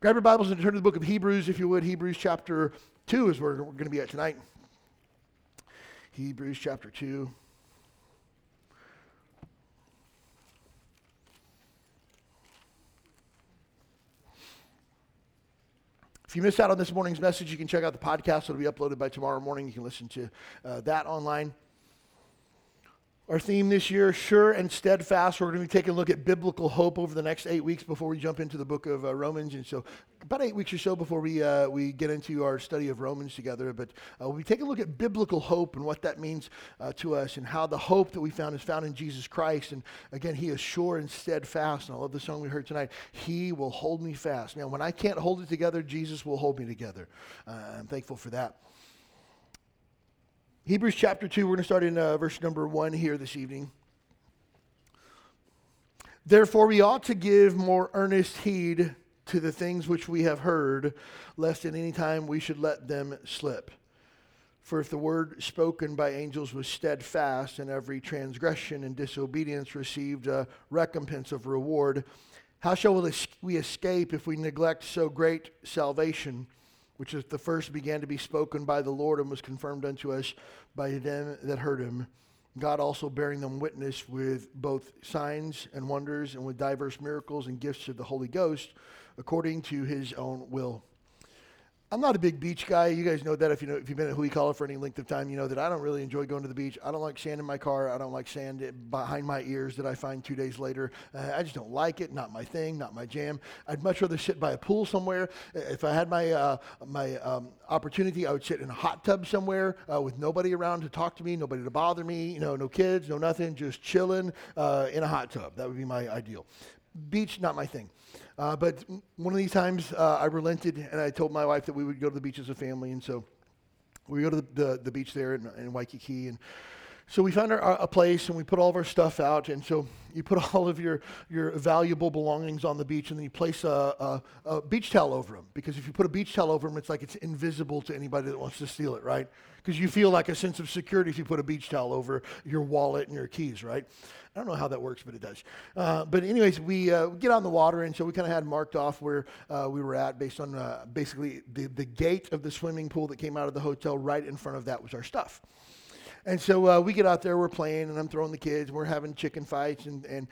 Grab your Bibles and turn to the book of Hebrews, if you would. Hebrews chapter 2 is where we're going to be at tonight. Hebrews chapter 2. If you missed out on this morning's message, you can check out the podcast. It'll be uploaded by tomorrow morning. You can listen to that online. Our theme this year, sure and steadfast. We're going to be taking a look at biblical hope over the next 8 weeks before we jump into the book of Romans. And so about 8 weeks or so before we get into our study of Romans together. But we'll be taking a look at biblical hope and what that means to us, and how the hope that we found is found in Jesus Christ. And again, he is sure and steadfast. And I love the song we heard tonight, he will hold me fast. Now, when I can't hold it together, Jesus will hold me together. I'm thankful for that. Hebrews chapter 2, we're going to start in verse number 1 here this evening. Therefore we ought to give more earnest heed to the things which we have heard, lest at any time we should let them slip. For if the word spoken by angels was steadfast, and every transgression and disobedience received a recompense of reward, how shall we escape if we neglect so great salvation, which at the first began to be spoken by the Lord and was confirmed unto us by them that heard him, God also bearing them witness with both signs and wonders and with diverse miracles and gifts of the Holy Ghost according to his own will. I'm not a big beach guy. You guys know that. If you've been at Hui Kala for any length of time, you know that I don't really enjoy going to the beach. I don't like sand in my car. I don't like sand behind my ears that I find 2 days later. I just don't like it. Not my thing. Not my jam. I'd much rather sit by a pool somewhere. If I had my opportunity, I would sit in a hot tub somewhere with nobody around to talk to me, nobody to bother me. You know, no kids, no nothing. Just chilling in a hot tub. That would be my ideal. Beach, not my thing. But one of these times I relented, and I told my wife that we would go to the beach as a family. And so we go to the beach there in Waikiki. And so we found a place, and we put all of our stuff out. And so you put all of your valuable belongings on the beach, and then you place a beach towel over them. Because if you put a beach towel over them, it's like it's invisible to anybody that wants to steal it, right? Because you feel like a sense of security if you put a beach towel over your wallet and your keys, right? I don't know how that works, but it does. But anyways, we get on the water, and so we kind of had marked off where we were at based on basically the gate of the swimming pool that came out of the hotel. Right in front of that was our stuff. And so we get out there, we're playing, and I'm throwing the kids. We're having chicken fights and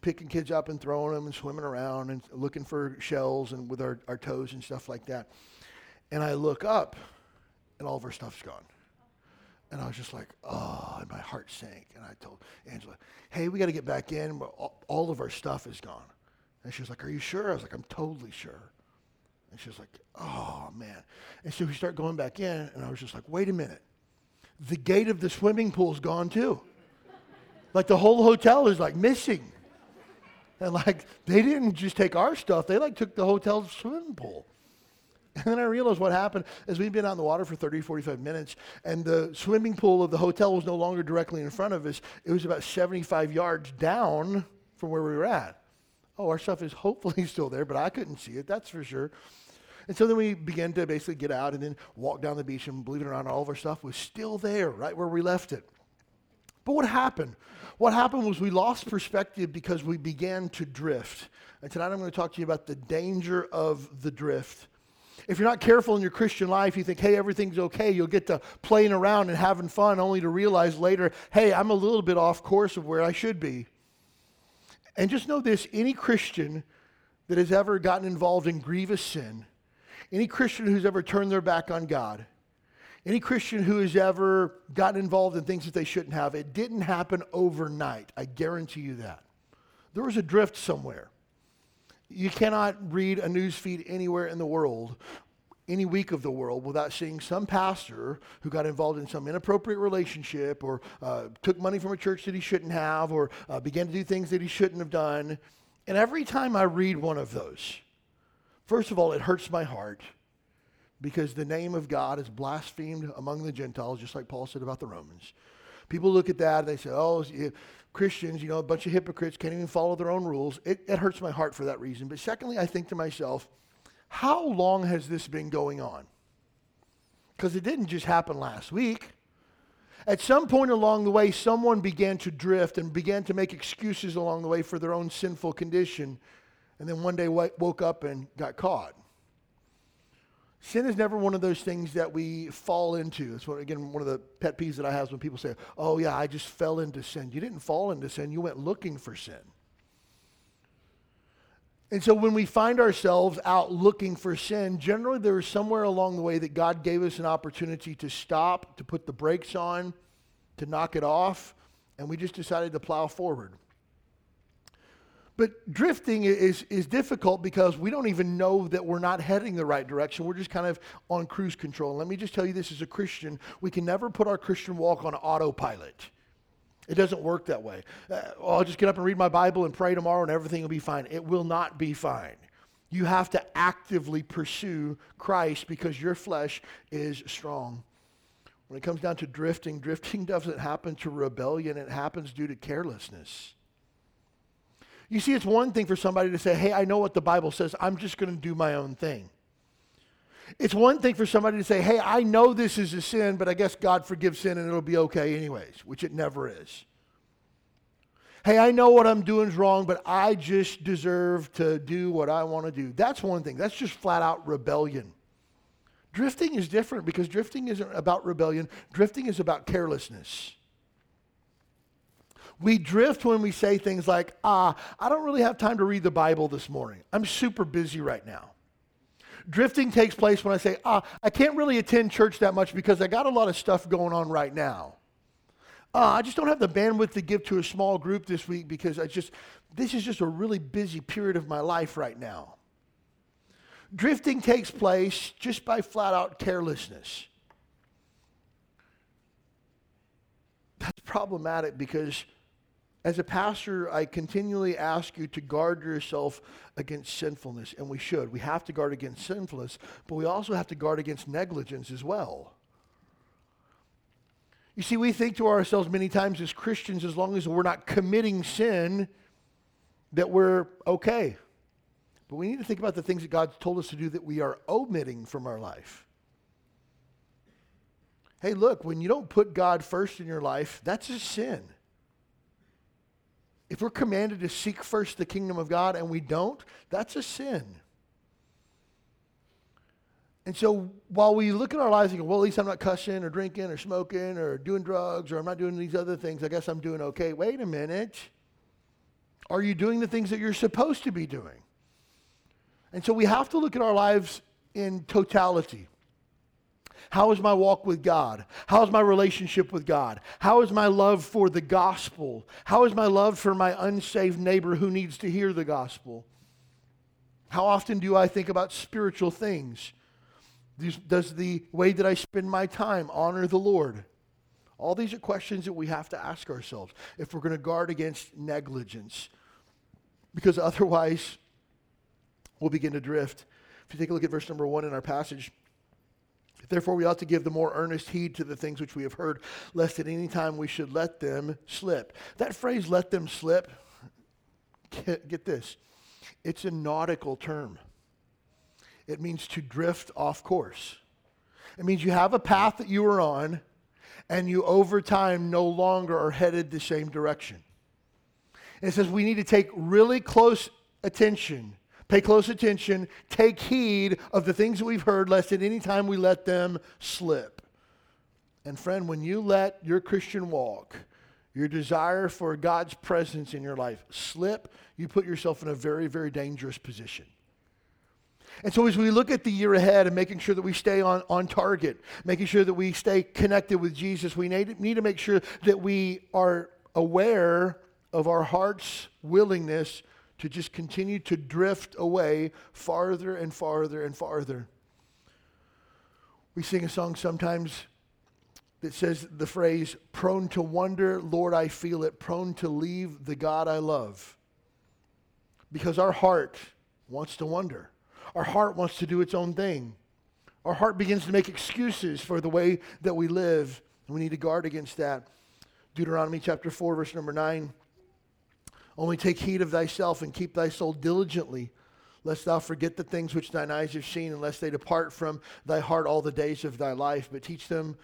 picking kids up and throwing them and swimming around and looking for shells and with our toes and stuff like that. And I look up, and all of our stuff's gone. And I was just like, oh, and my heart sank. And I told Angela, hey, we got to get back in. All of our stuff is gone. And she was like, are you sure? I was like, I'm totally sure. And she was like, oh, man. And so we start going back in, and I was just like, wait a minute. The gate of the swimming pool's gone too. Like the whole hotel is like missing. And like they didn't just take our stuff. They like took the hotel's swimming pool. And then I realized what happened is we'd been out in the water for 30, 45 minutes, and the swimming pool of the hotel was no longer directly in front of us. It was about 75 yards down from where we were at. Oh, our stuff is hopefully still there, but I couldn't see it, that's for sure. And so then we began to basically get out and then walk down the beach, and believe it or not, all of our stuff was still there, right where we left it. But what happened? What happened was we lost perspective because we began to drift. And tonight I'm going to talk to you about the danger of the drift. If you're not careful in your Christian life, you think, hey, everything's okay. You'll get to playing around and having fun only to realize later, hey, I'm a little bit off course of where I should be. And just know this, any Christian that has ever gotten involved in grievous sin, any Christian who's ever turned their back on God, any Christian who has ever gotten involved in things that they shouldn't have, it didn't happen overnight. I guarantee you that. There was a drift somewhere. You cannot read a news feed anywhere in the world, any week of the world, without seeing some pastor who got involved in some inappropriate relationship or took money from a church that he shouldn't have or began to do things that he shouldn't have done. And every time I read one of those, first of all, it hurts my heart. because the name of God is blasphemed among the Gentiles, just like Paul said about the Romans. People look at that and they say, oh, Christians, you know, a bunch of hypocrites, can't even follow their own rules. It hurts my heart for that reason. But secondly, I think to myself, how long has this been going on? Because it didn't just happen last week. At some point along the way, someone began to drift and began to make excuses along the way for their own sinful condition, and then one day woke up and got caught. Sin is never one of those things that we fall into. It's, again, one of the pet peeves that I have when people say, oh, yeah, I just fell into sin. You didn't fall into sin. You went looking for sin. And so when we find ourselves out looking for sin, generally there is somewhere along the way that God gave us an opportunity to stop, to put the brakes on, to knock it off, and we just decided to plow forward. But drifting is difficult because we don't even know that we're not heading the right direction. We're just kind of on cruise control. And let me just tell you this, as a Christian, we can never put our Christian walk on autopilot. It doesn't work that way. I'll just get up and read my Bible and pray tomorrow and everything will be fine. It will not be fine. You have to actively pursue Christ because your flesh is strong. When it comes down to drifting, drifting doesn't happen to rebellion. It happens due to carelessness. You see, it's one thing for somebody to say, hey, I know what the Bible says. I'm just going to do my own thing. It's one thing for somebody to say, hey, I know this is a sin, but I guess God forgives sin and it'll be okay anyways, which it never is. Hey, I know what I'm doing is wrong, but I just deserve to do what I want to do. That's one thing. That's just flat out rebellion. Drifting is different because drifting isn't about rebellion. Drifting is about carelessness. We drift when we say things like, I don't really have time to read the Bible this morning. I'm super busy right now. Drifting takes place when I say, I can't really attend church that much because I got a lot of stuff going on right now. I just don't have the bandwidth to give to a small group this week because this is just a really busy period of my life right now. Drifting takes place just by flat out carelessness. That's problematic because as a pastor, I continually ask you to guard yourself against sinfulness, and we should. We have to guard against sinfulness, but we also have to guard against negligence as well. You see, we think to ourselves many times as Christians, as long as we're not committing sin, that we're okay. But we need to think about the things that God's told us to do that we are omitting from our life. Hey, look, when you don't put God first in your life, that's a sin. If we're commanded to seek first the kingdom of God and we don't, that's a sin. And so while we look at our lives and go, well, at least I'm not cussing or drinking or smoking or doing drugs or I'm not doing these other things, I guess I'm doing okay. Wait a minute. Are you doing the things that you're supposed to be doing? And so we have to look at our lives in totality. How is my walk with God? How is my relationship with God? How is my love for the gospel? How is my love for my unsaved neighbor who needs to hear the gospel? How often do I think about spiritual things? Does the way that I spend my time honor the Lord? All these are questions that we have to ask ourselves if we're going to guard against negligence, because otherwise we'll begin to drift. If you take a look at verse number 1 in our passage, therefore we ought to give the more earnest heed to the things which we have heard, lest at any time we should let them slip. That phrase, let them slip, get this, it's a nautical term. It means to drift off course. It means you have a path that you are on, and you over time no longer are headed the same direction. And it says we need to take really close attention. Pay close attention, take heed of the things that we've heard, lest at any time we let them slip. And friend, when you let your Christian walk, your desire for God's presence in your life slip, you put yourself in a very, very dangerous position. And so as we look at the year ahead and making sure that we stay on target, making sure that we stay connected with Jesus, we need to make sure that we are aware of our heart's willingness to just continue to drift away farther and farther and farther. We sing a song sometimes that says the phrase, prone to wonder, Lord, I feel it, prone to leave the God I love. Because our heart wants to wander. Our heart wants to do its own thing. Our heart begins to make excuses for the way that we live. And we need to guard against that. Deuteronomy chapter 4, verse number 9. Only take heed of thyself and keep thy soul diligently, lest thou forget the things which thine eyes have seen, and lest they depart from thy heart all the days of thy life. But teach them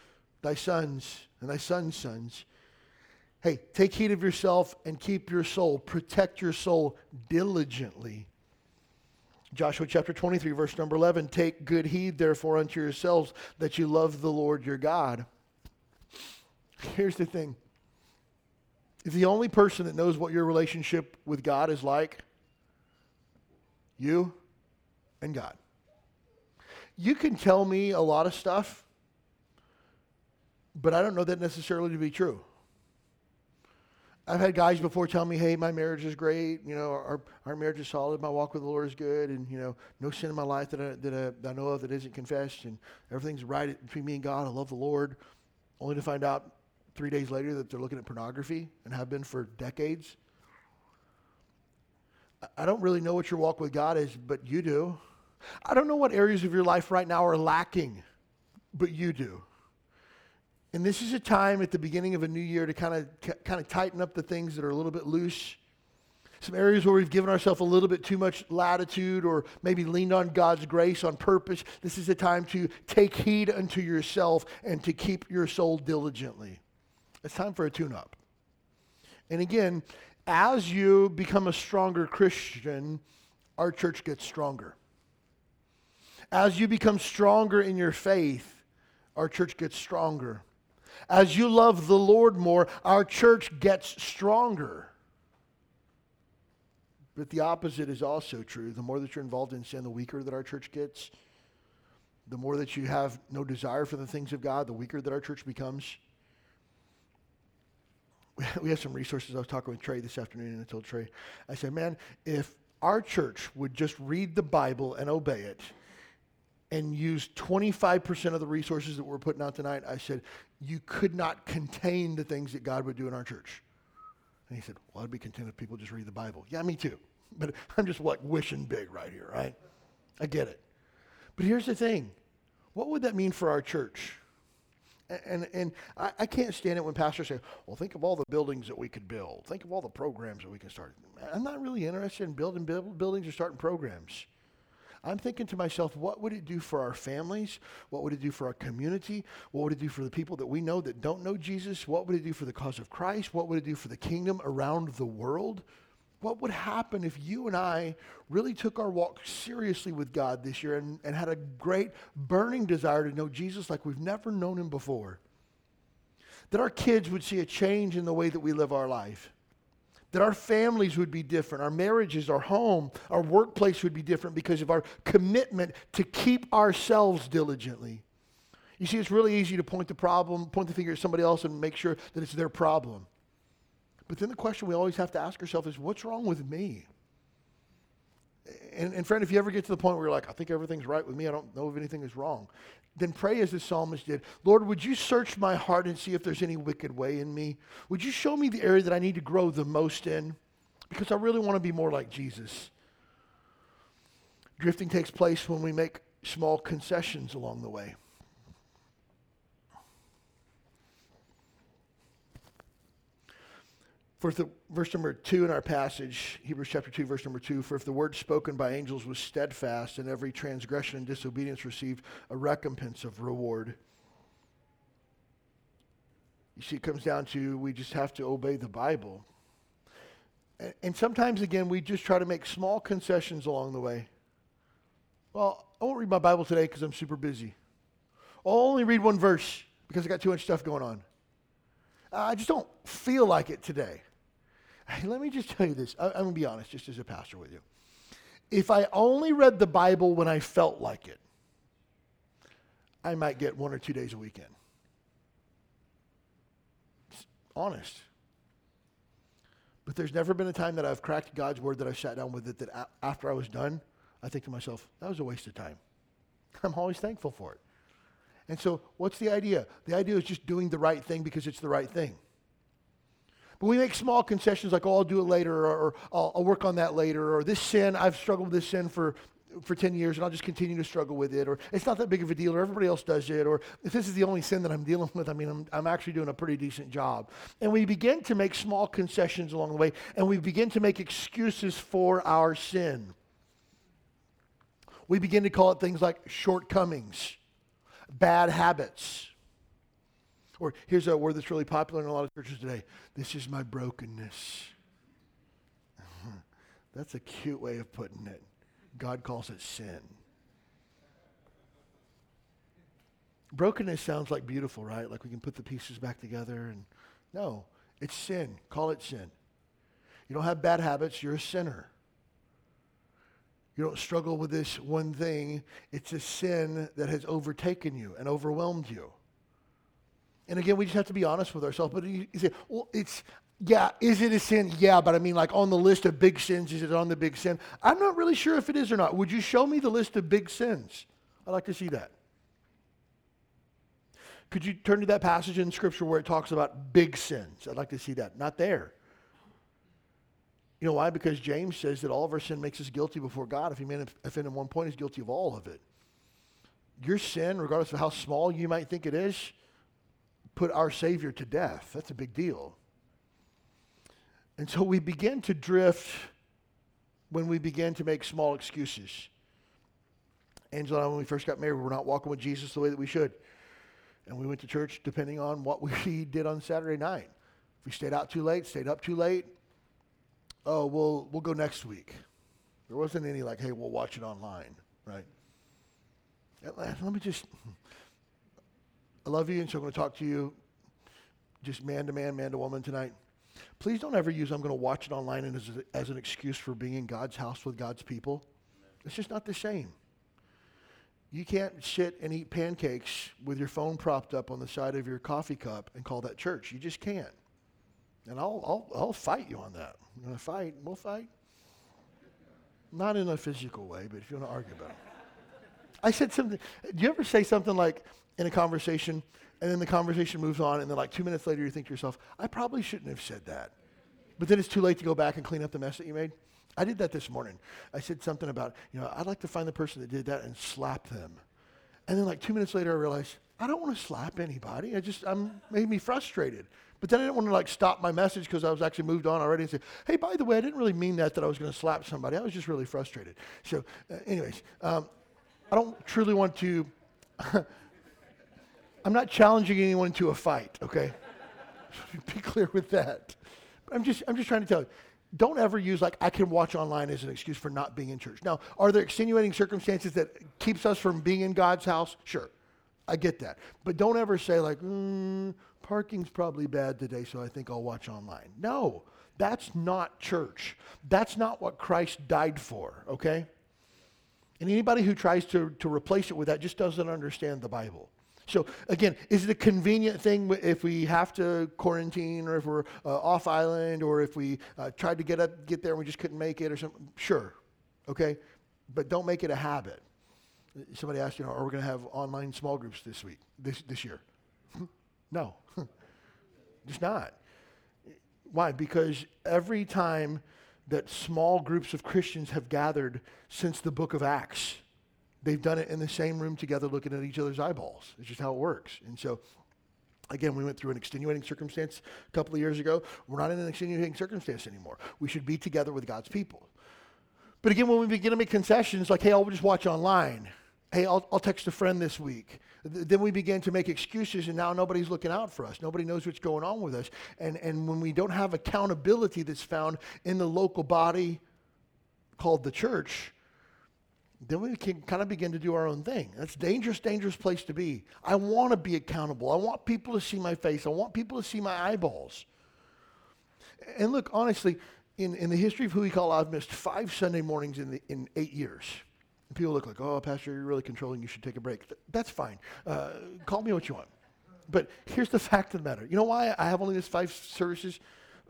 thy sons and thy sons' sons. Hey, take heed of yourself and keep your soul. Protect your soul diligently. Joshua chapter 23, verse number 11. Take good heed, therefore, unto yourselves, that you love the Lord your God. Here's the thing. If the only person that knows what your relationship with God is like, you and God. You can tell me a lot of stuff, but I don't know that necessarily to be true. I've had guys before tell me, hey, my marriage is great, you know, our marriage is solid, my walk with the Lord is good, and, you know, no sin in my life that I know of that isn't confessed, and everything's right between me and God, I love the Lord, only to find out 3 days later that they're looking at pornography and have been for decades. I don't really know what your walk with God is, but you do. I don't know what areas of your life right now are lacking, but you do. And this is a time at the beginning of a new year to kind of tighten up the things that are a little bit loose. Some areas where we've given ourselves a little bit too much latitude or maybe leaned on God's grace on purpose. This is a time to take heed unto yourself and to keep your soul diligently. It's time for a tune-up. And again, as you become a stronger Christian, our church gets stronger. As you become stronger in your faith, our church gets stronger. As you love the Lord more, our church gets stronger. But the opposite is also true. The more that you're involved in sin, the weaker that our church gets. The more that you have no desire for the things of God, the weaker that our church becomes. We have some resources. I was talking with Trey this afternoon, and I told Trey, I said, man, if our church would just read the Bible and obey it, and use 25% of the resources that we're putting out tonight, I said, you could not contain the things that God would do in our church. And he said, well, I'd be content if people just read the Bible. Yeah, me too. But I'm just like wishing big right here, right? I get it. But here's the thing. What would that mean for our church? And I can't stand it when pastors say, well, think of all the buildings that we could build. Think of all the programs that we can start. I'm not really interested in building buildings or starting programs. I'm thinking to myself, what would it do for our families? What would it do for our community? What would it do for the people that we know that don't know Jesus? What would it do for the cause of Christ? What would it do for the kingdom around the world? What would happen if you and I really took our walk seriously with God this year and had a great burning desire to know Jesus like we've never known him before? That our kids would see a change in the way that we live our life. That our families would be different, our marriages, our home, our workplace would be different because of our commitment to keep ourselves diligently. You see, it's really easy to point the finger at somebody else and make sure that it's their problem. But then the question we always have to ask ourselves is, what's wrong with me? And friend, if you ever get to the point where you're like, I think everything's right with me, I don't know if anything is wrong, then pray as the psalmist did. Lord, would you search my heart and see if there's any wicked way in me? Would you show me the area that I need to grow the most in? Because I really want to be more like Jesus. Drifting takes place when we make small concessions along the way. For the verse number 2 in our passage, Hebrews chapter 2, verse number 2, for if the word spoken by angels was steadfast, and every transgression and disobedience received a recompense of reward. You see, it comes down to we just have to obey the Bible. And sometimes, again, we just try to make small concessions along the way. Well, I won't read my Bible today because I'm super busy. I'll only read one verse because I got too much stuff going on. I just don't feel like it today. Hey, let me just tell you this. I'm going to be honest, just as a pastor with you. If I only read the Bible when I felt like it, I might get 1 or 2 days a weekend. It's honest. But there's never been a time that I've cracked God's word that I sat down with it that after I was done, I think to myself, that was a waste of time. I'm always thankful for it. And so what's the idea? The idea is just doing the right thing because it's the right thing. But we make small concessions like, oh, I'll do it later, or I'll work on that later, or this sin, I've struggled with this sin for for 10 years and I'll just continue to struggle with it, or it's not that big of a deal, or everybody else does it, or if this is the only sin that I'm dealing with, I mean, I'm actually doing a pretty decent job. And we begin to make small concessions along the way, and we begin to make excuses for our sin. We begin to call it things like shortcomings, bad habits, or here's a word that's really popular in a lot of churches today, this is my brokenness. That's a cute way of putting it. God calls it sin. Brokenness sounds like beautiful, right? Like we can put the pieces back together. And no, it's sin. Call it sin. You don't have bad habits. You're a sinner. You don't struggle with this one thing. It's a sin that has overtaken you and overwhelmed you. And again, we just have to be honest with ourselves. But you say, well, it's... Yeah, is it a sin? Yeah, but I mean, like on the list of big sins, is it on the big sin? I'm not really sure if it is or not. Would you show me the list of big sins? I'd like to see that. Could you turn to that passage in Scripture where it talks about big sins? I'd like to see that. Not there. You know why? Because James says that all of our sin makes us guilty before God. If a man offend him one point, he's guilty of all of it. Your sin, regardless of how small you might think it is, put our Savior to death. That's a big deal. And so we begin to drift when we begin to make small excuses. Angela and I, when we first got married, we were not walking with Jesus the way that we should. And we went to church depending on what we did on Saturday night. If we stayed out too late, stayed up too late, oh, we'll go next week. There wasn't any like, hey, we'll watch it online, right? Let me just, I love you, and so I'm going to talk to you just man to man, man to woman tonight. Please don't ever use I'm going to watch it online and as an excuse for being in God's house with God's people. It's just not the same. You can't sit and eat pancakes with your phone propped up on the side of your coffee cup and call that church. You just can't. And I'll fight you on that. I'm going to fight. We'll fight. Not in a physical way, but if you want to argue about it. I said something. Do you ever say something like in a conversation, and then the conversation moves on, and then like 2 minutes later you think to yourself, I probably shouldn't have said that. But then it's too late to go back and clean up the mess that you made. I did that this morning. I said something about, I'd like to find the person that did that and slap them. And then like 2 minutes later I realized, I don't want to slap anybody. I'm made me frustrated. But then I didn't want to like stop my message because I was actually moved on already and say, hey, by the way, I didn't really mean that I was going to slap somebody. I was just really frustrated. So anyways, I don't truly want to... I'm not challenging anyone to a fight, okay? Be clear with that. I'm just trying to tell you, don't ever use like I can watch online as an excuse for not being in church. Now, are there extenuating circumstances that keeps us from being in God's house? Sure, I get that. But don't ever say like, parking's probably bad today, so I think I'll watch online. No, that's not church. That's not what Christ died for, okay? And anybody who tries to replace it with that just doesn't understand the Bible. So again, is it a convenient thing if we have to quarantine or if we're off island or if we tried to get there and we just couldn't make it or something? Sure, okay? But don't make it a habit. Somebody asked, are we going to have online small groups this year? No, just not. Why? Because every time that small groups of Christians have gathered since the book of Acts, they've done it in the same room together looking at each other's eyeballs. It's just how it works. And so, again, we went through an extenuating circumstance a couple of years ago. We're not in an extenuating circumstance anymore. We should be together with God's people. But again, when we begin to make concessions, like, hey, I'll just watch online. Hey, I'll text a friend this week. Then we begin to make excuses, and now nobody's looking out for us. Nobody knows what's going on with us. And when we don't have accountability that's found in the local body called the church, then we can kind of begin to do our own thing. That's a dangerous, dangerous place to be. I want to be accountable. I want people to see my face. I want people to see my eyeballs. And look, honestly, in the history of Hui Kala, I've missed 5 Sunday mornings in 8 years. And people look like, oh, Pastor, you're really controlling. You should take a break. That's fine. Call me what you want. But here's the fact of the matter. You know why I have only missed 5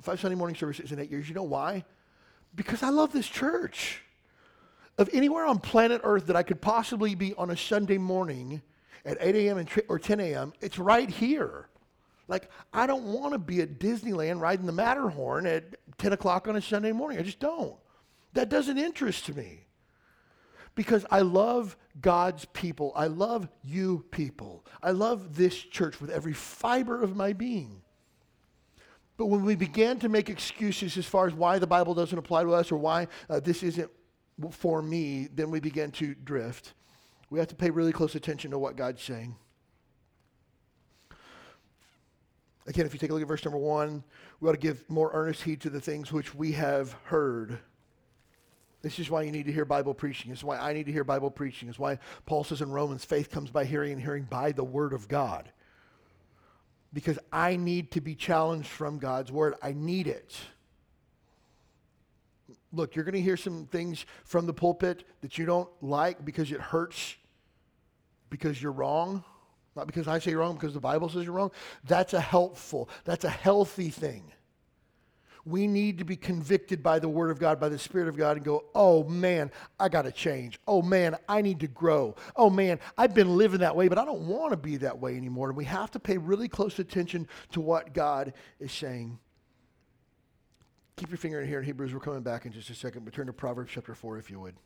Sunday morning services in 8 years? You know why? Because I love this church. Of anywhere on planet Earth that I could possibly be on a Sunday morning at 8 a.m. or 10 a.m., it's right here. Like, I don't want to be at Disneyland riding the Matterhorn at 10 o'clock on a Sunday morning. I just don't. That doesn't interest me. because I love God's people. I love you people. I love this church with every fiber of my being. But when we began to make excuses as far as why the Bible doesn't apply to us or why this isn't for me, then we began to drift. We have to pay really close attention to what God's saying. Again, if you take a look at verse number 1, we ought to give more earnest heed to the things which we have heard. This is why you need to hear Bible preaching. This is why I need to hear Bible preaching. It's why Paul says in Romans, faith comes by hearing and hearing by the word of God. Because I need to be challenged from God's word. I need it. Look, you're going to hear some things from the pulpit that you don't like because it hurts, because you're wrong. Not because I say you're wrong, because the Bible says you're wrong. That's a healthy thing. We need to be convicted by the Word of God, by the Spirit of God, and go, oh man, I got to change. Oh man, I need to grow. Oh man, I've been living that way, but I don't want to be that way anymore. And we have to pay really close attention to what God is saying. Keep your finger in here in Hebrews. We're coming back in just a second, but turn to Proverbs chapter 4 if you would.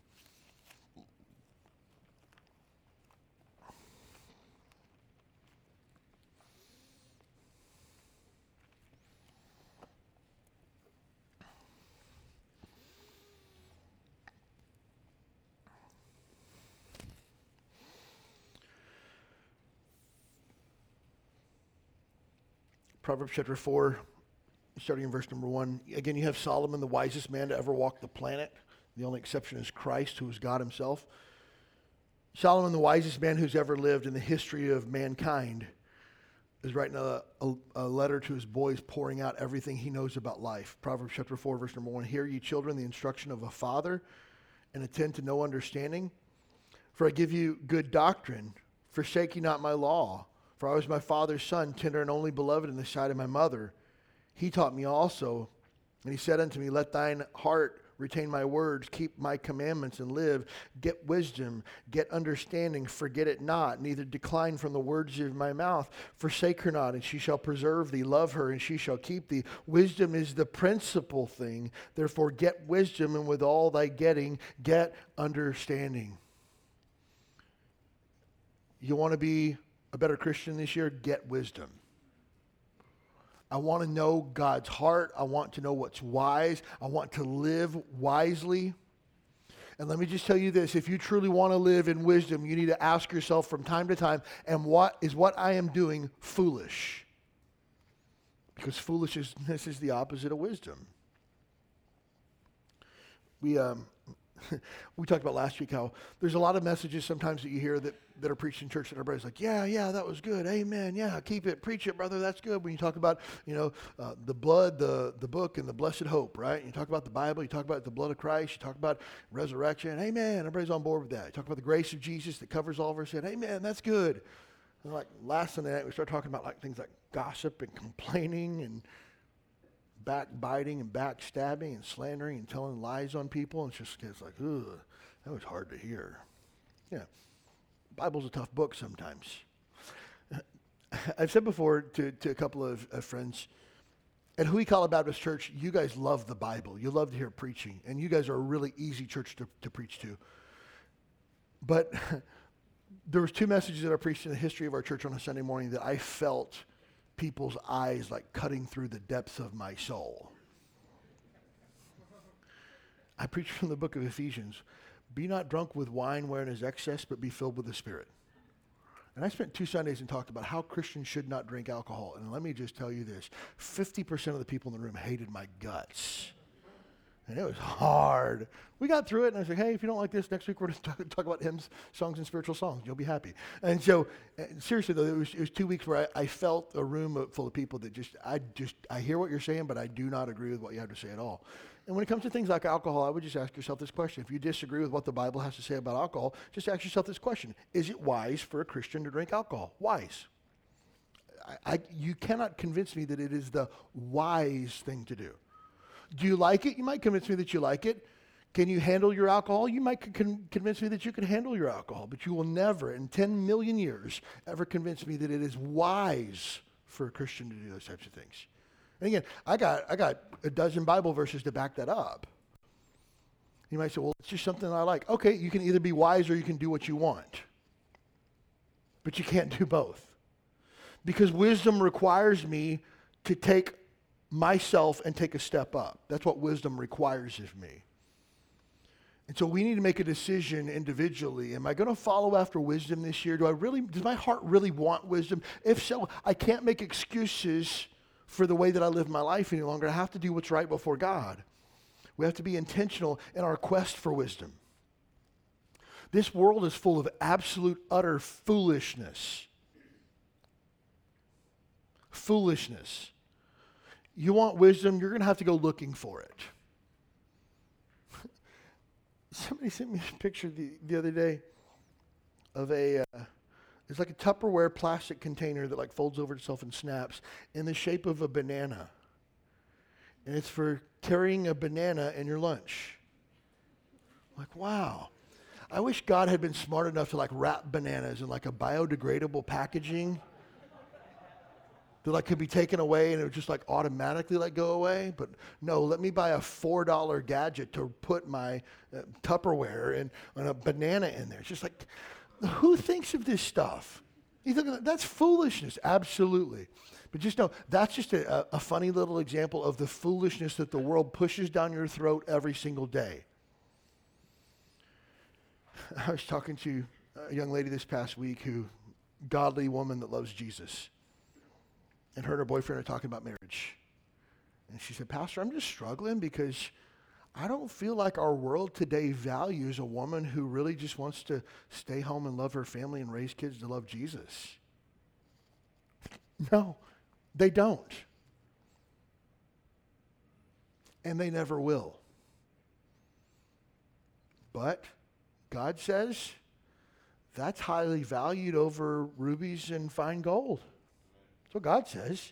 Proverbs chapter 4, starting in verse number 1. Again, you have Solomon, the wisest man to ever walk the planet. The only exception is Christ, who is God himself. Solomon, the wisest man who's ever lived in the history of mankind, is writing a letter to his boys, pouring out everything he knows about life. Proverbs chapter 4, verse number 1. Hear, ye children, the instruction of a father, and attend to no understanding. For I give you good doctrine. Forsake ye not my law. For I was my father's son, tender and only beloved in the sight of my mother. He taught me also, and he said unto me, let thine heart retain my words, keep my commandments and live. Get wisdom, get understanding, forget it not, neither decline from the words of my mouth. Forsake her not, and she shall preserve thee. Love her, and she shall keep thee. Wisdom is the principal thing. Therefore get wisdom, and with all thy getting, get understanding. You want to be a better Christian this year? Get wisdom. I want to know God's heart. I want to know what's wise. I want to live wisely. And let me just tell you this, if you truly want to live in wisdom, you need to ask yourself from time to time, and what I am doing foolish? Because foolishness is the opposite of wisdom. We talked about last week how there's a lot of messages sometimes that you hear that are preached in church and everybody's like, yeah, that was good. Amen. Yeah, keep it. Preach it, brother. That's good. When you talk about, the blood, the book, and the blessed hope, right? You talk about the Bible. You talk about the blood of Christ. You talk about resurrection. Amen. Everybody's on board with that. You talk about the grace of Jesus that covers all of our sin. Amen. That's good. And like last Sunday night, we started talking about like things like gossip and complaining and backbiting and backstabbing and slandering and telling lies on people, and it's like, ugh, that was hard to hear. Yeah, Bible's a tough book sometimes. I've said before to a couple of friends, at Hui Kala Baptist Church, you guys love the Bible. You love to hear preaching, and you guys are a really easy church to preach to. But there was two messages that I preached in the history of our church on a Sunday morning that I felt people's eyes like cutting through the depths of my soul. I preach from the book of Ephesians. Be not drunk with wine wherein is excess, but be filled with the Spirit. And I spent 2 Sundays and talked about how Christians should not drink alcohol. And let me just tell you this, 50% of the people in the room hated my guts. And it was hard. We got through it, and I said, hey, if you don't like this, next week we're going to talk about hymns, songs, and spiritual songs. You'll be happy. And so, seriously, though, it was 2 weeks where I felt a room full of people that I hear what you're saying, but I do not agree with what you have to say at all. And when it comes to things like alcohol, I would just ask yourself this question. If you disagree with what the Bible has to say about alcohol, just ask yourself this question. Is it wise for a Christian to drink alcohol? Wise. You cannot convince me that it is the wise thing to do. Do you like it? You might convince me that you like it. Can you handle your alcohol? You might convince me that you can handle your alcohol, but you will never in 10 million years ever convince me that it is wise for a Christian to do those types of things. And again, I got a dozen Bible verses to back that up. You might say, well, it's just something I like. Okay, you can either be wise or you can do what you want. But you can't do both. Because wisdom requires me to take myself and take a step up. That's what wisdom requires of me. And so we need to make a decision individually. Am I going to follow after wisdom this year? Does my heart really want wisdom? If so, I can't make excuses for the way that I live my life any longer. I have to do what's right before God. We have to be intentional in our quest for wisdom. This world is full of absolute, utter foolishness. Foolishness. You want wisdom, you're going to have to go looking for it. Somebody sent me a picture the other day of it's like a Tupperware plastic container that like folds over itself and snaps in the shape of a banana. And it's for carrying a banana in your lunch. I'm like, wow. I wish God had been smart enough to like wrap bananas in like a biodegradable packaging that like could be taken away and it would just like automatically like go away. But no, let me buy a $4 gadget to put my Tupperware and a banana in there. It's just like, who thinks of this stuff? You think that's foolishness, absolutely. But just know, that's just a funny little example of the foolishness that the world pushes down your throat every single day. I was talking to a young lady this past week who, godly woman that loves Jesus. And her and her boyfriend are talking about marriage. And she said, Pastor, I'm just struggling because I don't feel like our world today values a woman who really just wants to stay home and love her family and raise kids to love Jesus. No, they don't. And they never will. But God says that's highly valued over rubies and fine gold. That's what God says.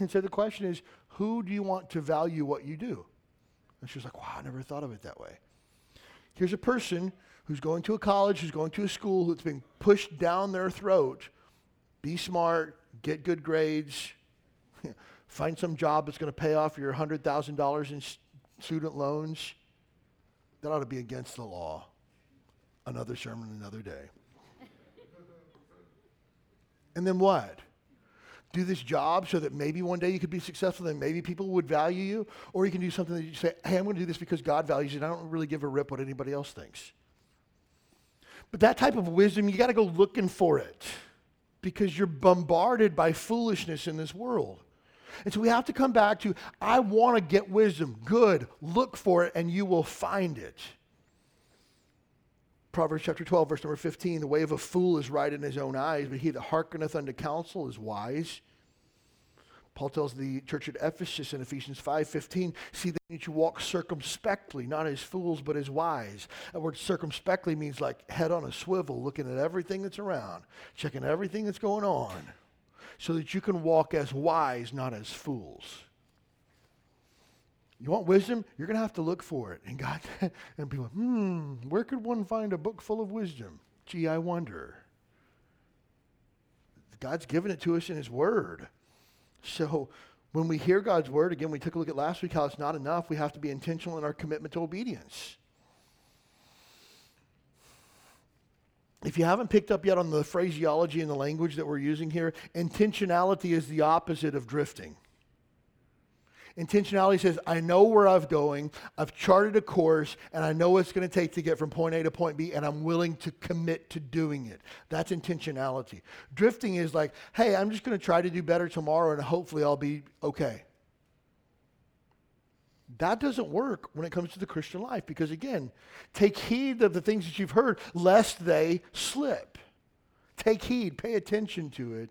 And so the question is, who do you want to value what you do? And she was like, wow, I never thought of it that way. Here's a person who's going to a college, who's going to a school, who's being pushed down their throat. Be smart, get good grades, find some job that's going to pay off your $100,000 in student loans. That ought to be against the law. Another sermon, another day. And then what? Do this job so that maybe one day you could be successful and maybe people would value you. Or you can do something that you say, hey, I'm going to do this because God values it. I don't really give a rip what anybody else thinks. But that type of wisdom, you got to go looking for it because you're bombarded by foolishness in this world. And so we have to come back to, I want to get wisdom. Good. Look for it, and you will find it. Proverbs chapter 12, verse number 15, the way of a fool is right in his own eyes, but he that hearkeneth unto counsel is wise. Paul tells the church at Ephesus in Ephesians 5:15, see that you walk circumspectly, not as fools, but as wise. That word circumspectly means like head on a swivel, looking at everything that's around, checking everything that's going on, so that you can walk as wise, not as fools. You want wisdom? You're going to have to look for it. And God, and people, where could one find a book full of wisdom? Gee, I wonder. God's given it to us in his word. So when we hear God's word, again, we took a look at last week how it's not enough. We have to be intentional in our commitment to obedience. If you haven't picked up yet on the phraseology and the language that we're using here, intentionality is the opposite of drifting. Intentionality says, I know where I'm going, I've charted a course, and I know what it's going to take to get from point A to point B, and I'm willing to commit to doing it. That's intentionality. Drifting is like, hey, I'm just going to try to do better tomorrow, and hopefully I'll be okay. That doesn't work when it comes to the Christian life because, again, take heed of the things that you've heard, lest they slip. Take heed. Pay attention to it.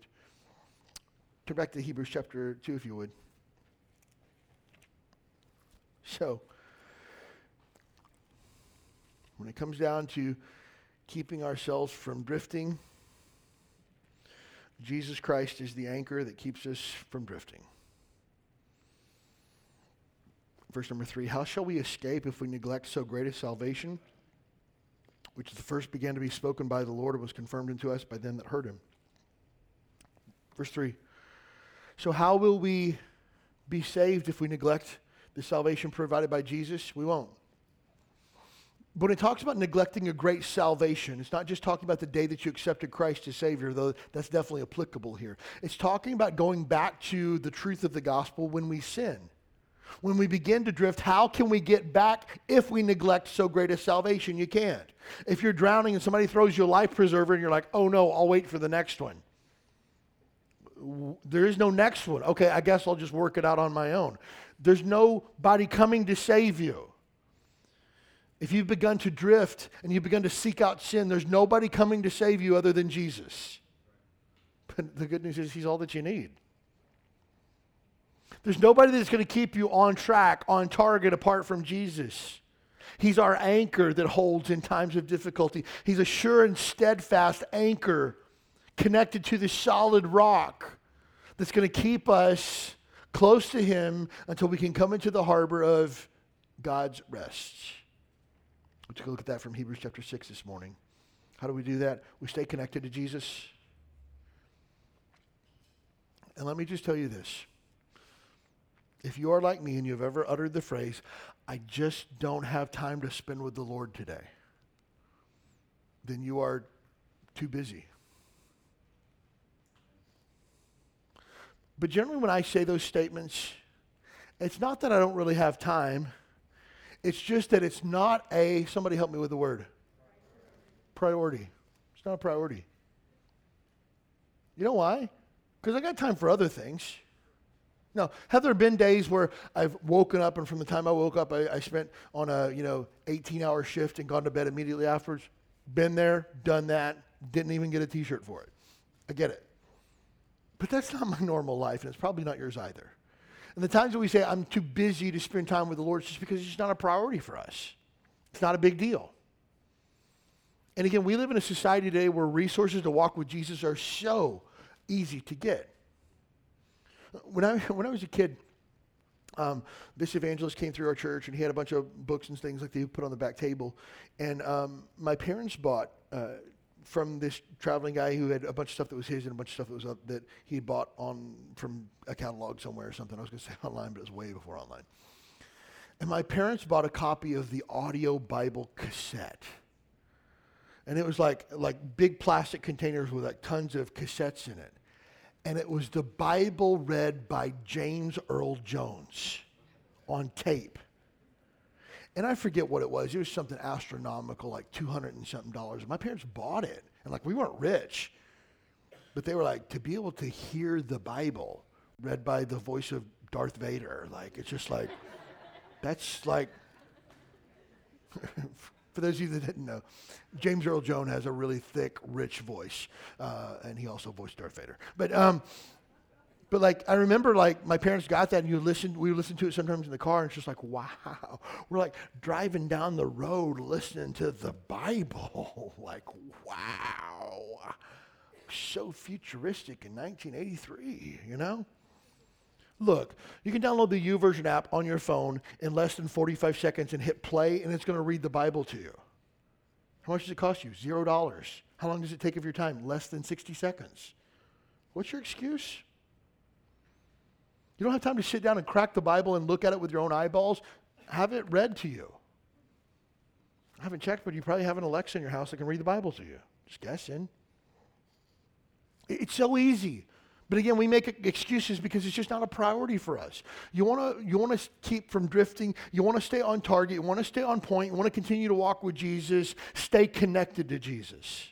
Turn back to Hebrews chapter 2, if you would. So, when it comes down to keeping ourselves from drifting, Jesus Christ is the anchor that keeps us from drifting. Verse number 3, how shall we escape if we neglect so great a salvation, which the first began to be spoken by the Lord and was confirmed unto us by them that heard him? Verse 3, so how will we be saved if we neglect the salvation provided by Jesus? We won't. But it talks about neglecting a great salvation. It's not just talking about the day that you accepted Christ as Savior, though that's definitely applicable here. It's talking about going back to the truth of the gospel when we sin. When we begin to drift, how can we get back if we neglect so great a salvation? You can't. If you're drowning and somebody throws you a life preserver and you're like, oh no, I'll wait for the next one. There is no next one. Okay, I guess I'll just work it out on my own. There's nobody coming to save you. If you've begun to drift and you've begun to seek out sin, there's nobody coming to save you other than Jesus. But the good news is he's all that you need. There's nobody that's going to keep you on track, on target, apart from Jesus. He's our anchor that holds in times of difficulty. He's a sure and steadfast anchor connected to the solid rock that's going to keep us close to him until we can come into the harbor of God's rest. We'll take a look at that from Hebrews chapter 6 this morning. How do we do that? We stay connected to Jesus. And let me just tell you this. If you are like me and you've ever uttered the phrase, I just don't have time to spend with the Lord today, then you are too busy. But generally when I say those statements, it's not that I don't really have time. It's just that it's not a, somebody help me with the word, priority. It's not a priority. You know why? Because I got time for other things. Now, have there been days where I've woken up and from the time I woke up, I spent on a 18-hour shift and gone to bed immediately afterwards? Been there, done that, didn't even get a T-shirt for it. I get it. But that's not my normal life, and it's probably not yours either. And the times that we say, I'm too busy to spend time with the Lord, it's just because it's just not a priority for us. It's not a big deal. And again, we live in a society today where resources to walk with Jesus are so easy to get. When I was a kid, this evangelist came through our church, and he had a bunch of books and things like they put on the back table. And my parents bought from this traveling guy who had a bunch of stuff that was his and a bunch of stuff that was that he bought on from a catalog somewhere or something. I was going to say online, but it was way before online. And my parents bought a copy of the audio Bible cassette. And it was like big plastic containers with like tons of cassettes in it. And it was the Bible read by James Earl Jones on tape. And I forget what it was. It was something astronomical, like $200 and something. And my parents bought it. And like, we weren't rich. But they were like, to be able to hear the Bible read by the voice of Darth Vader, like, it's just like, that's like, for those of you that didn't know, James Earl Jones has a really thick, rich voice, and he also voiced Darth Vader. But like I remember, like my parents got that, and we listened to it sometimes in the car, and it's just like, wow, we're like driving down the road listening to the Bible, like wow, so futuristic in 1983, you know. Look, you can download the YouVersion app on your phone in less than 45 seconds and hit play, and it's going to read the Bible to you. How much does it cost you? $0. How long does it take of your time? Less than 60 seconds. What's your excuse? You don't have time to sit down and crack the Bible and look at it with your own eyeballs. Have it read to you. I haven't checked, but you probably have an Alexa in your house that can read the Bible to you. Just guessing. It's so easy. But again, we make excuses because it's just not a priority for us. You want to keep from drifting. You want to stay on target. You want to stay on point. You want to continue to walk with Jesus. Stay connected to Jesus.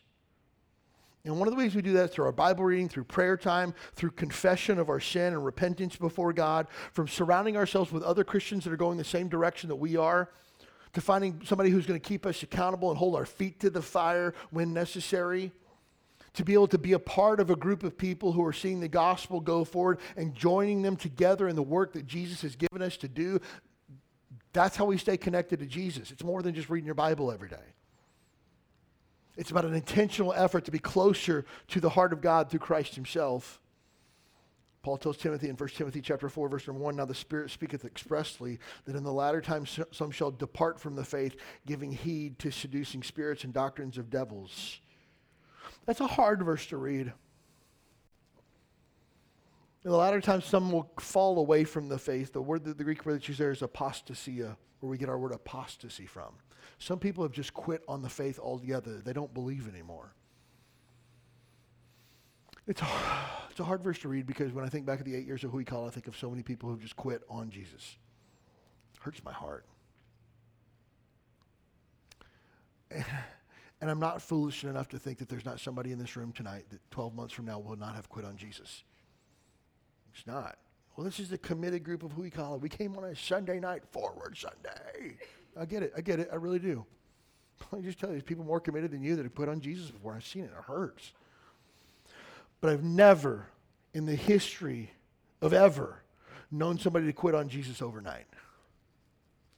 And one of the ways we do that is through our Bible reading, through prayer time, through confession of our sin and repentance before God, from surrounding ourselves with other Christians that are going the same direction that we are, to finding somebody who's going to keep us accountable and hold our feet to the fire when necessary, to be able to be a part of a group of people who are seeing the gospel go forward and joining them together in the work that Jesus has given us to do. That's how we stay connected to Jesus. It's more than just reading your Bible every day. It's about an intentional effort to be closer to the heart of God through Christ himself. Paul tells Timothy in 1 Timothy chapter 4, verse number 1, now the Spirit speaketh expressly that in the latter time some shall depart from the faith, giving heed to seducing spirits and doctrines of devils. That's a hard verse to read. In the latter time, some will fall away from the faith. The Greek word that's used there is apostasia, where we get our word apostasy from. Some people have just quit on the faith altogether. They don't believe anymore. It's a hard verse to read because when I think back at the 8 years of Hui Kala, I think of so many people who have just quit on Jesus. It hurts my heart. And I'm not foolish enough to think that there's not somebody in this room tonight that 12 months from now will not have quit on Jesus. It's not. Well, this is the committed group of Hui Kala. We came on a Sunday night, Forward Sunday. I get it. I really do. Let me just tell you, there's people more committed than you that have put on Jesus before. I've seen it. It hurts. But I've never in the history of ever known somebody to quit on Jesus overnight.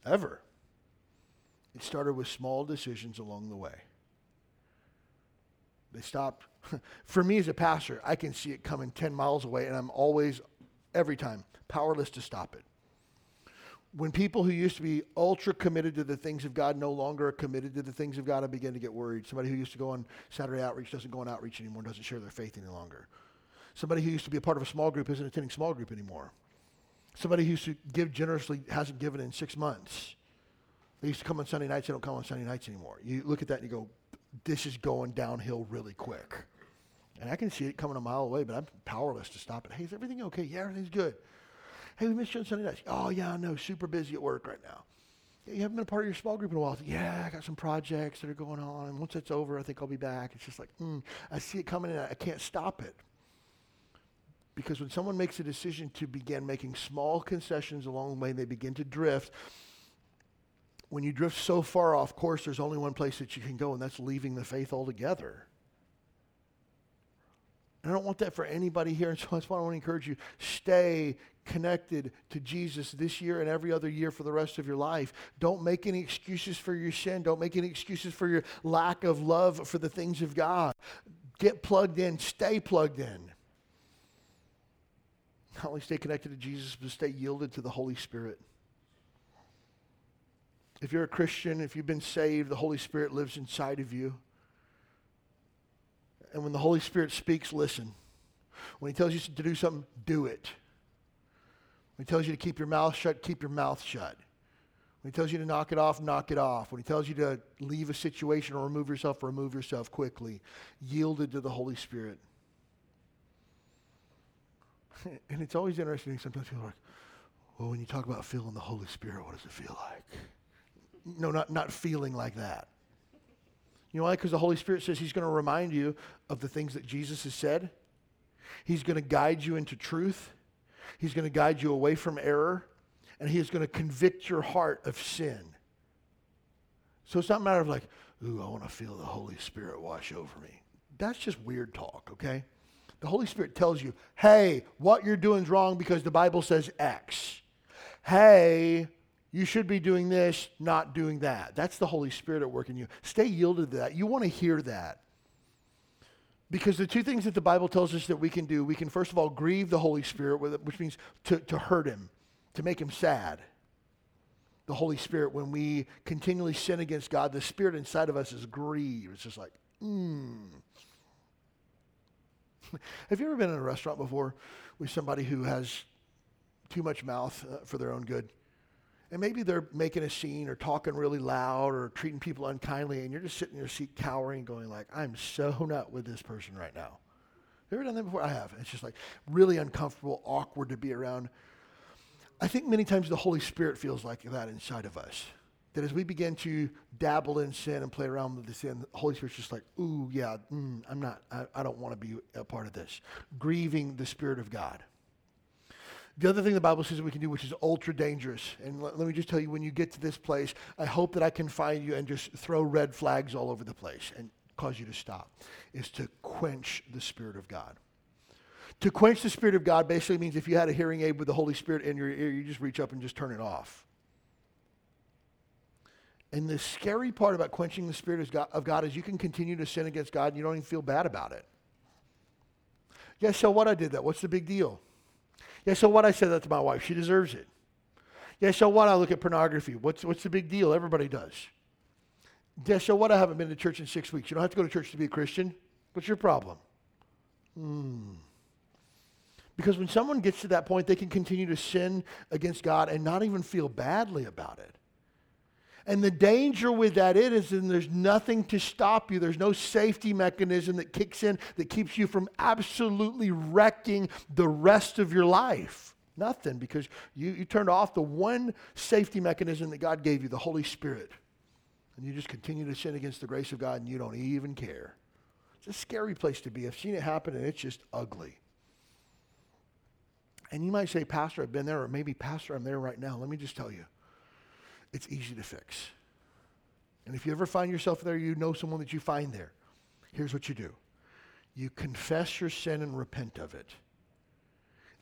Ever. It started with small decisions along the way. They stopped. For me as a pastor, I can see it coming 10 miles away, and I'm always, every time, powerless to stop it. When people who used to be ultra committed to the things of God no longer are committed to the things of God, I begin to get worried. Somebody who used to go on Saturday outreach doesn't go on outreach anymore, doesn't share their faith any longer. Somebody who used to be a part of a small group isn't attending small group anymore. Somebody who used to give generously hasn't given in 6 months. They used to come on Sunday nights, they don't come on Sunday nights anymore. You look at that and you go, this is going downhill really quick. And I can see it coming a mile away, but I'm powerless to stop it. Hey, is everything okay? Yeah, everything's good. Hey, we missed you on Sunday nights. Oh, yeah, I know, super busy at work right now. Yeah, you haven't been a part of your small group in a while. Yeah, I got some projects that are going on. And once that's over, I think I'll be back. It's just like, I see it coming and I can't stop it. Because when someone makes a decision to begin making small concessions along the way, they begin to drift. When you drift so far off course, there's only one place that you can go, and that's leaving the faith altogether. And I don't want that for anybody here, and so that's why I want to encourage you, stay connected to Jesus this year and every other year for the rest of your life. Don't make any excuses for your sin. Don't make any excuses for your lack of love for the things of God. Get plugged in. Stay plugged in. Not only stay connected to Jesus, but stay yielded to the Holy Spirit. If you're a Christian, if you've been saved, the Holy Spirit lives inside of you. And when the Holy Spirit speaks, listen. When he tells you to do something, do it. When he tells you to keep your mouth shut, keep your mouth shut. When he tells you to knock it off, knock it off. When he tells you to leave a situation or remove yourself quickly. Yielded to the Holy Spirit. And it's always interesting. Sometimes people are like, well, when you talk about feeling the Holy Spirit, what does it feel like? No, not feeling like that. You know why? Because the Holy Spirit says he's going to remind you of the things that Jesus has said. He's going to guide you into truth. He's going to guide you away from error. And he is going to convict your heart of sin. So it's not a matter of like, ooh, I want to feel the Holy Spirit wash over me. That's just weird talk, okay? The Holy Spirit tells you, hey, what you're doing is wrong because the Bible says X. Hey, you should be doing this, not doing that. That's the Holy Spirit at work in you. Stay yielded to that. You want to hear that. Because the two things that the Bible tells us that we can do, we can first of all grieve the Holy Spirit, which means to hurt him, to make him sad. The Holy Spirit, when we continually sin against God, the Spirit inside of us is grieved. It's just like, Have you ever been in a restaurant before with somebody who has too much mouth for their own good? And maybe they're making a scene or talking really loud or treating people unkindly, and you're just sitting in your seat cowering going like, I'm so not with this person right now. Have you ever done that before? I have. It's just like really uncomfortable, awkward to be around. I think many times the Holy Spirit feels like that inside of us, that as we begin to dabble in sin and play around with the sin, the Holy Spirit's just like, ooh, yeah, I don't want to be a part of this. Grieving the Spirit of God. The other thing the Bible says we can do, which is ultra dangerous, and let me just tell you, when you get to this place, I hope that I can find you and just throw red flags all over the place and cause you to stop, is to quench the Spirit of God. To quench the Spirit of God basically means if you had a hearing aid with the Holy Spirit in your ear, you just reach up and just turn it off. And the scary part about quenching the Spirit of God is you can continue to sin against God and you don't even feel bad about it. Yeah, so what? I did that. What's the big deal? Yeah, so what? I said that to my wife. She deserves it. Yeah, so what? I look at pornography. What's the big deal? Everybody does. Yeah, so what? I haven't been to church in 6 weeks. You don't have to go to church to be a Christian. What's your problem? Because when someone gets to that point, they can continue to sin against God and not even feel badly about it. And the danger with that is there's nothing to stop you. There's no safety mechanism that kicks in that keeps you from absolutely wrecking the rest of your life. Nothing, because you turned off the one safety mechanism that God gave you, the Holy Spirit. And you just continue to sin against the grace of God and you don't even care. It's a scary place to be. I've seen it happen and it's just ugly. And you might say, Pastor, I've been there, or maybe, Pastor, I'm there right now. Let me just tell you. It's easy to fix. And if you ever find yourself there, you know someone that you find there. Here's what you do. You confess your sin and repent of it.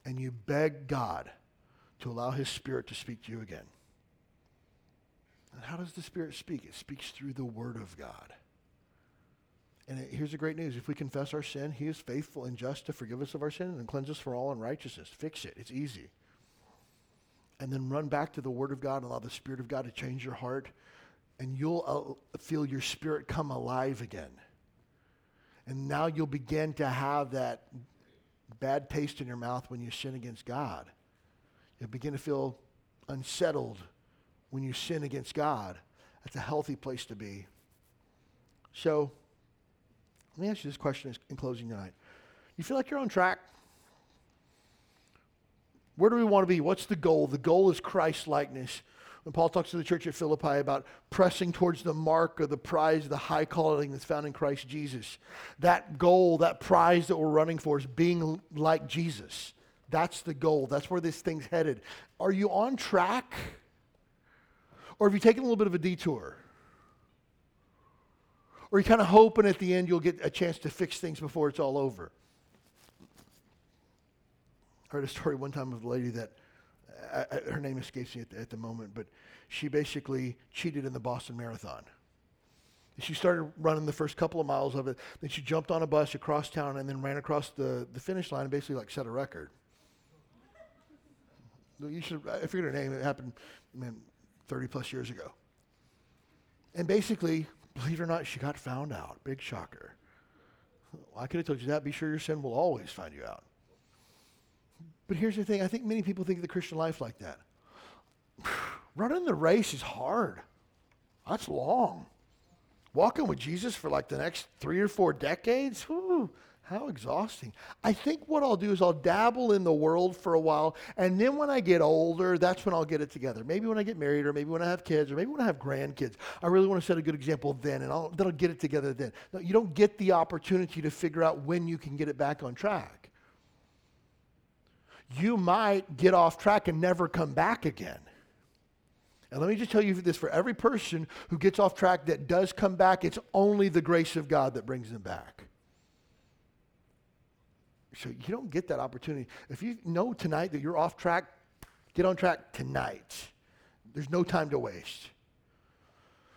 And you beg God to allow His Spirit to speak to you again. And how does the Spirit speak? It speaks through the Word of God. And here's the great news. If we confess our sin, He is faithful and just to forgive us of our sin and cleanse us from all unrighteousness. Fix it. It's easy. And then run back to the Word of God and allow the Spirit of God to change your heart. And you'll feel your spirit come alive again. And now you'll begin to have that bad taste in your mouth when you sin against God. You'll begin to feel unsettled when you sin against God. That's a healthy place to be. So, let me ask you this question in closing tonight. You feel like you're on track? Where do we want to be? What's the goal? The goal is Christ-likeness. When Paul talks to the church at Philippi about pressing towards the mark of the prize, the high calling that's found in Christ Jesus. That goal, that prize that we're running for is being like Jesus. That's the goal. That's where this thing's headed. Are you on track? Or have you taken a little bit of a detour? Or you're kind of hoping at the end you'll get a chance to fix things before it's all over? I heard a story one time of a lady that, her name escapes me at the moment, but she basically cheated in the Boston Marathon. She started running the first couple of miles of it, then she jumped on a bus across town and then ran across the finish line and basically like set a record. You should, I forget her name, it happened 30 plus years ago. And basically, believe it or not, she got found out. Big shocker. Well, I could have told you that. Be sure your sin will always find you out. But here's the thing. I think many people think of the Christian life like that. Running the race is hard. That's long. Walking with Jesus for like the next 3 or 4 decades, whew, how exhausting. I think what I'll do is I'll dabble in the world for a while, and then when I get older, that's when I'll get it together. Maybe when I get married, or maybe when I have kids, or maybe when I have grandkids. I really want to set a good example then, and then I'll get it together then. No, you don't get the opportunity to figure out when you can get it back on track. You might get off track and never come back again. And let me just tell you this, for every person who gets off track that does come back, it's only the grace of God that brings them back. So you don't get that opportunity. If you know tonight that you're off track, get on track tonight. There's no time to waste.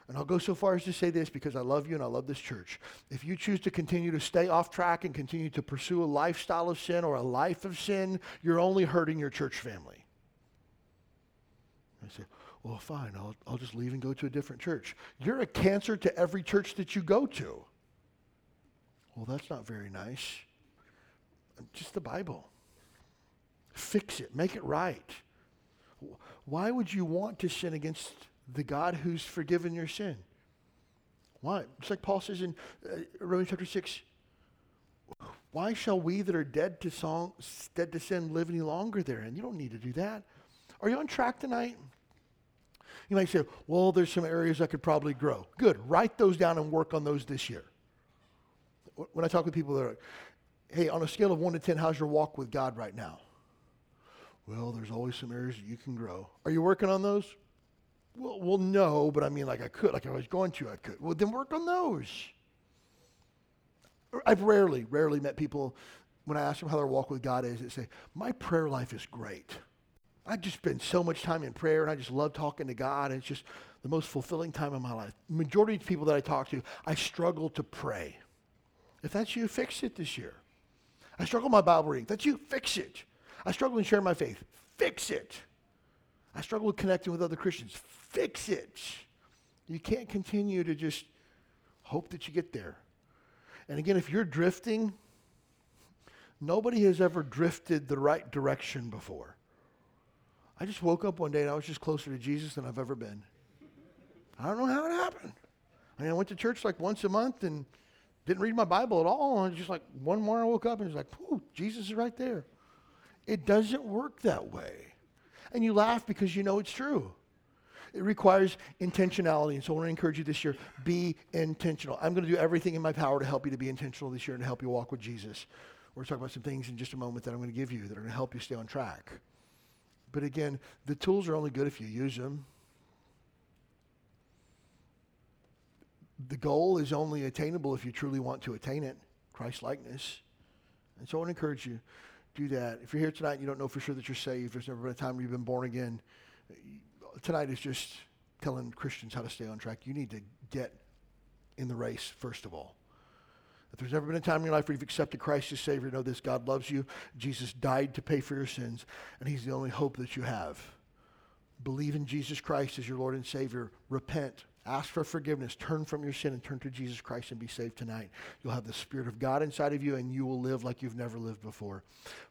And I'll go so far as to say this because I love you and I love this church. If you choose to continue to stay off track and continue to pursue a lifestyle of sin or a life of sin, you're only hurting your church family. I say, well, fine, I'll just leave and go to a different church. You're a cancer to every church that you go to. Well, that's not very nice. Just the Bible. Fix it. Make it right. Why would you want to sin against the God who's forgiven your sin? Why? It's like Paul says in Romans chapter 6, why shall we that are dead to sin live any longer therein? You don't need to do that. Are you on track tonight? You might say, well, there's some areas I could probably grow. Good. Write those down and work on those this year. When I talk with people, they're like, hey, on a scale of 1 to 10, how's your walk with God right now? Well, there's always some areas that you can grow. Are you working on those? Well, no, but I mean, like I could, like I was going to, I could. Well, then work on those. I've rarely met people, when I ask them how their walk with God is, they say, my prayer life is great. I just spend so much time in prayer, and I just love talking to God, and it's just the most fulfilling time of my life. Majority of people that I talk to, I struggle to pray. If that's you, fix it this year. I struggle with my Bible reading. If that's you, fix it. I struggle in sharing my faith. Fix it. I struggle with connecting with other Christians. Fix it. You can't continue to just hope that you get there. And again, if you're drifting, nobody has ever drifted the right direction before. I just woke up one day and I was just closer to Jesus than I've ever been. I don't know how it happened. I mean, I went to church like once a month and didn't read my Bible at all. And just like one morning I woke up and it was like, whew, Jesus is right there. It doesn't work that way. And you laugh because you know it's true. It requires intentionality. And so I want to encourage you this year, be intentional. I'm going to do everything in my power to help you to be intentional this year and to help you walk with Jesus. We're talking about some things in just a moment that I'm going to give you that are going to help you stay on track. But again, the tools are only good if you use them. The goal is only attainable if you truly want to attain it, Christ-likeness. And so I want to encourage you, do that. If you're here tonight and you don't know for sure that you're saved, there's never been a time you've been born again, tonight is just telling Christians how to stay on track. You need to get in the race, first of all. If there's never been a time in your life where you've accepted Christ as Savior, know this, God loves you. Jesus died to pay for your sins, and he's the only hope that you have. Believe in Jesus Christ as your Lord and Savior. Repent. Ask for forgiveness. Turn from your sin and turn to Jesus Christ and be saved tonight. You'll have the Spirit of God inside of you, and you will live like you've never lived before.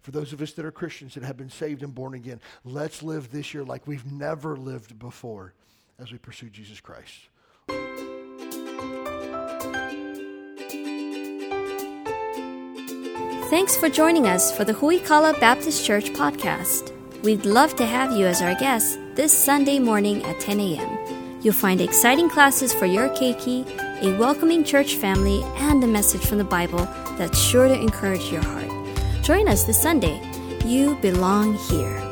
For those of us that are Christians that have been saved and born again, let's live this year like we've never lived before as we pursue Jesus Christ. Thanks for joining us for the Hui Kala Baptist Church podcast. We'd love to have you as our guest this Sunday morning at 10 a.m. You'll find exciting classes for your keiki, a welcoming church family, and a message from the Bible that's sure to encourage your heart. Join us this Sunday. You belong here.